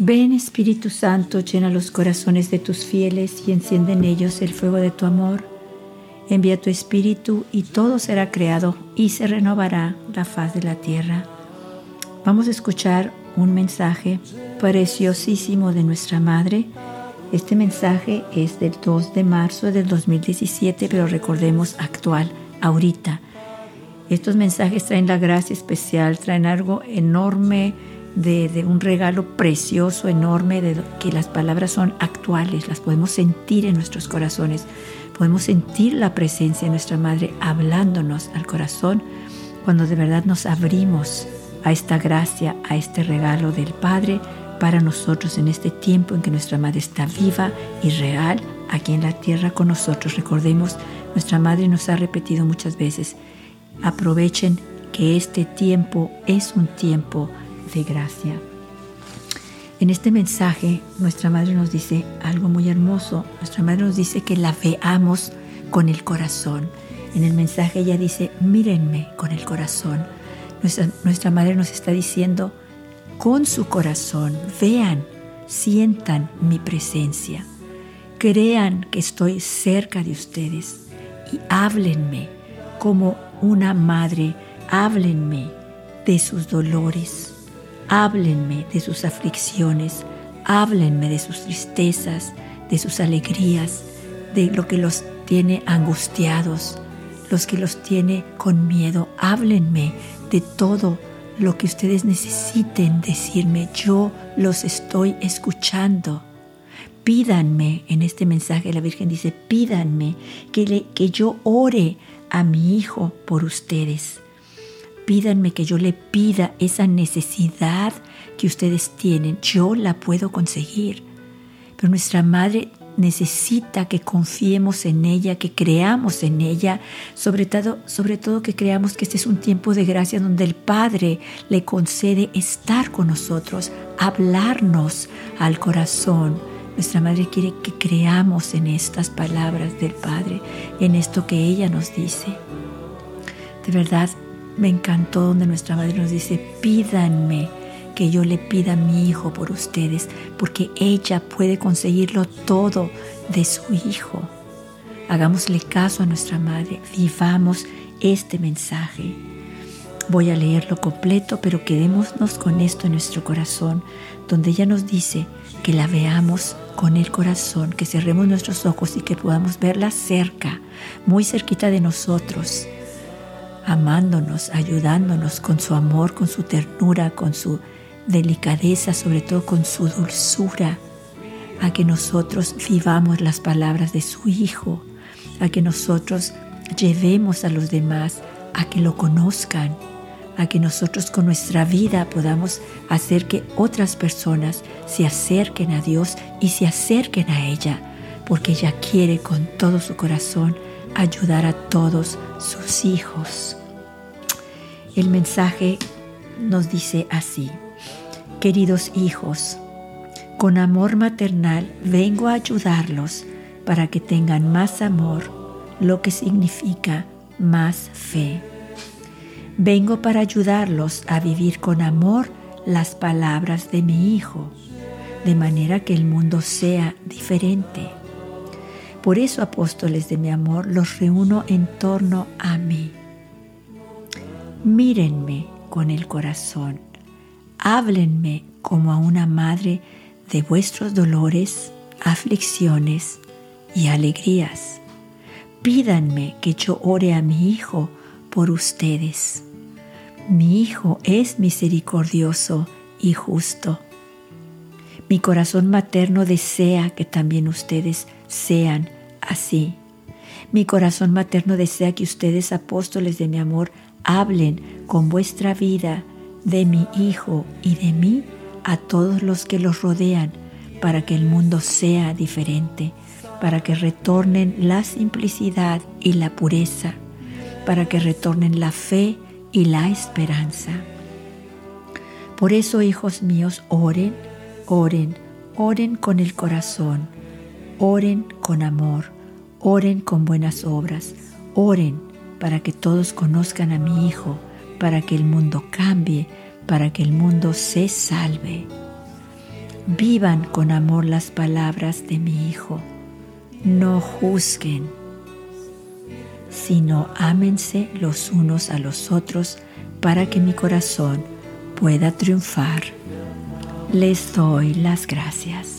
Ven, Espíritu Santo, llena los corazones de tus fieles y enciende en ellos el fuego de tu amor. Envía tu Espíritu y todo será creado y se renovará la faz de la tierra. Vamos a escuchar un mensaje preciosísimo de Nuestra Madre. Este mensaje es del 2 de marzo del 2017, pero recordemos actual, ahorita. Estos mensajes traen la gracia especial, traen algo enorme, de un regalo precioso, enorme, de que las palabras son actuales, las podemos sentir en nuestros corazones. Podemos sentir la presencia de Nuestra Madre hablándonos al corazón cuando de verdad nos abrimos a esta gracia, a este regalo del Padre para nosotros en este tiempo en que Nuestra Madre está viva y real aquí en la tierra con nosotros. Recordemos, Nuestra Madre nos ha repetido muchas veces, aprovechen que este tiempo es un tiempo de gracia. En este mensaje, Nuestra Madre nos dice algo muy hermoso. Nuestra Madre nos dice que la veamos con el corazón. En el mensaje ella dice, mírenme con el corazón. Nuestra Madre nos está diciendo, con su corazón, vean, sientan mi presencia. Crean que estoy cerca de ustedes y háblenme como una madre. Háblenme de sus dolores, háblenme de sus aflicciones, háblenme de sus tristezas, de sus alegrías, de lo que los tiene angustiados, los que los tiene con miedo. Háblenme de todo lo que ustedes necesiten decirme. Yo los estoy escuchando. Pídanme, en este mensaje la Virgen dice, pídanme que yo ore a mi Hijo por ustedes. Pídanme que yo le pida esa necesidad que ustedes tienen. Yo la puedo conseguir. Pero Nuestra Madre necesita que confiemos en ella, que creamos en ella. Sobre todo que creamos que este es un tiempo de gracia donde el Padre le concede estar con nosotros, hablarnos al corazón. Nuestra Madre quiere que creamos en estas palabras del Padre, en esto que ella nos dice. De verdad, me encantó donde Nuestra Madre nos dice, pídanme que yo le pida a mi Hijo por ustedes, porque ella puede conseguirlo todo de su Hijo. Hagámosle caso a Nuestra Madre, vivamos este mensaje. Voy a leerlo completo, pero quedémonos con esto en nuestro corazón, donde ella nos dice que la veamos con el corazón, que cerremos nuestros ojos y que podamos verla cerca, muy cerquita de nosotros, amándonos, ayudándonos con su amor, con su ternura, con su delicadeza, sobre todo con su dulzura, a que nosotros vivamos las palabras de su Hijo, a que nosotros llevemos a los demás a que lo conozcan, a que nosotros con nuestra vida podamos hacer que otras personas se acerquen a Dios y se acerquen a ella, porque ella quiere con todo su corazón ayudar a todos sus hijos. El mensaje nos dice así: queridos hijos, con amor maternal vengo a ayudarlos para que tengan más amor, lo que significa más fe. Vengo para ayudarlos a vivir con amor las palabras de mi Hijo, de manera que el mundo sea diferente. Por eso, apóstoles de mi amor, los reúno en torno a mí. Mírenme con el corazón. Háblenme como a una madre de vuestros dolores, aflicciones y alegrías. Pídanme que yo ore a mi Hijo por ustedes. Mi Hijo es misericordioso y justo. Mi corazón materno desea que también ustedes sean así. Mi corazón materno desea que ustedes, apóstoles de mi amor, hablen con vuestra vida de mi Hijo y de mí a todos los que los rodean, para que el mundo sea diferente, para que retornen la simplicidad y la pureza, para que retornen la fe y la esperanza. Por eso, hijos míos, oren, oren, oren con el corazón. Oren con amor, oren con buenas obras, oren para que todos conozcan a mi Hijo, para que el mundo cambie, para que el mundo se salve. Vivan con amor las palabras de mi Hijo. No juzguen, sino ámense los unos a los otros para que mi corazón pueda triunfar. Les doy las gracias.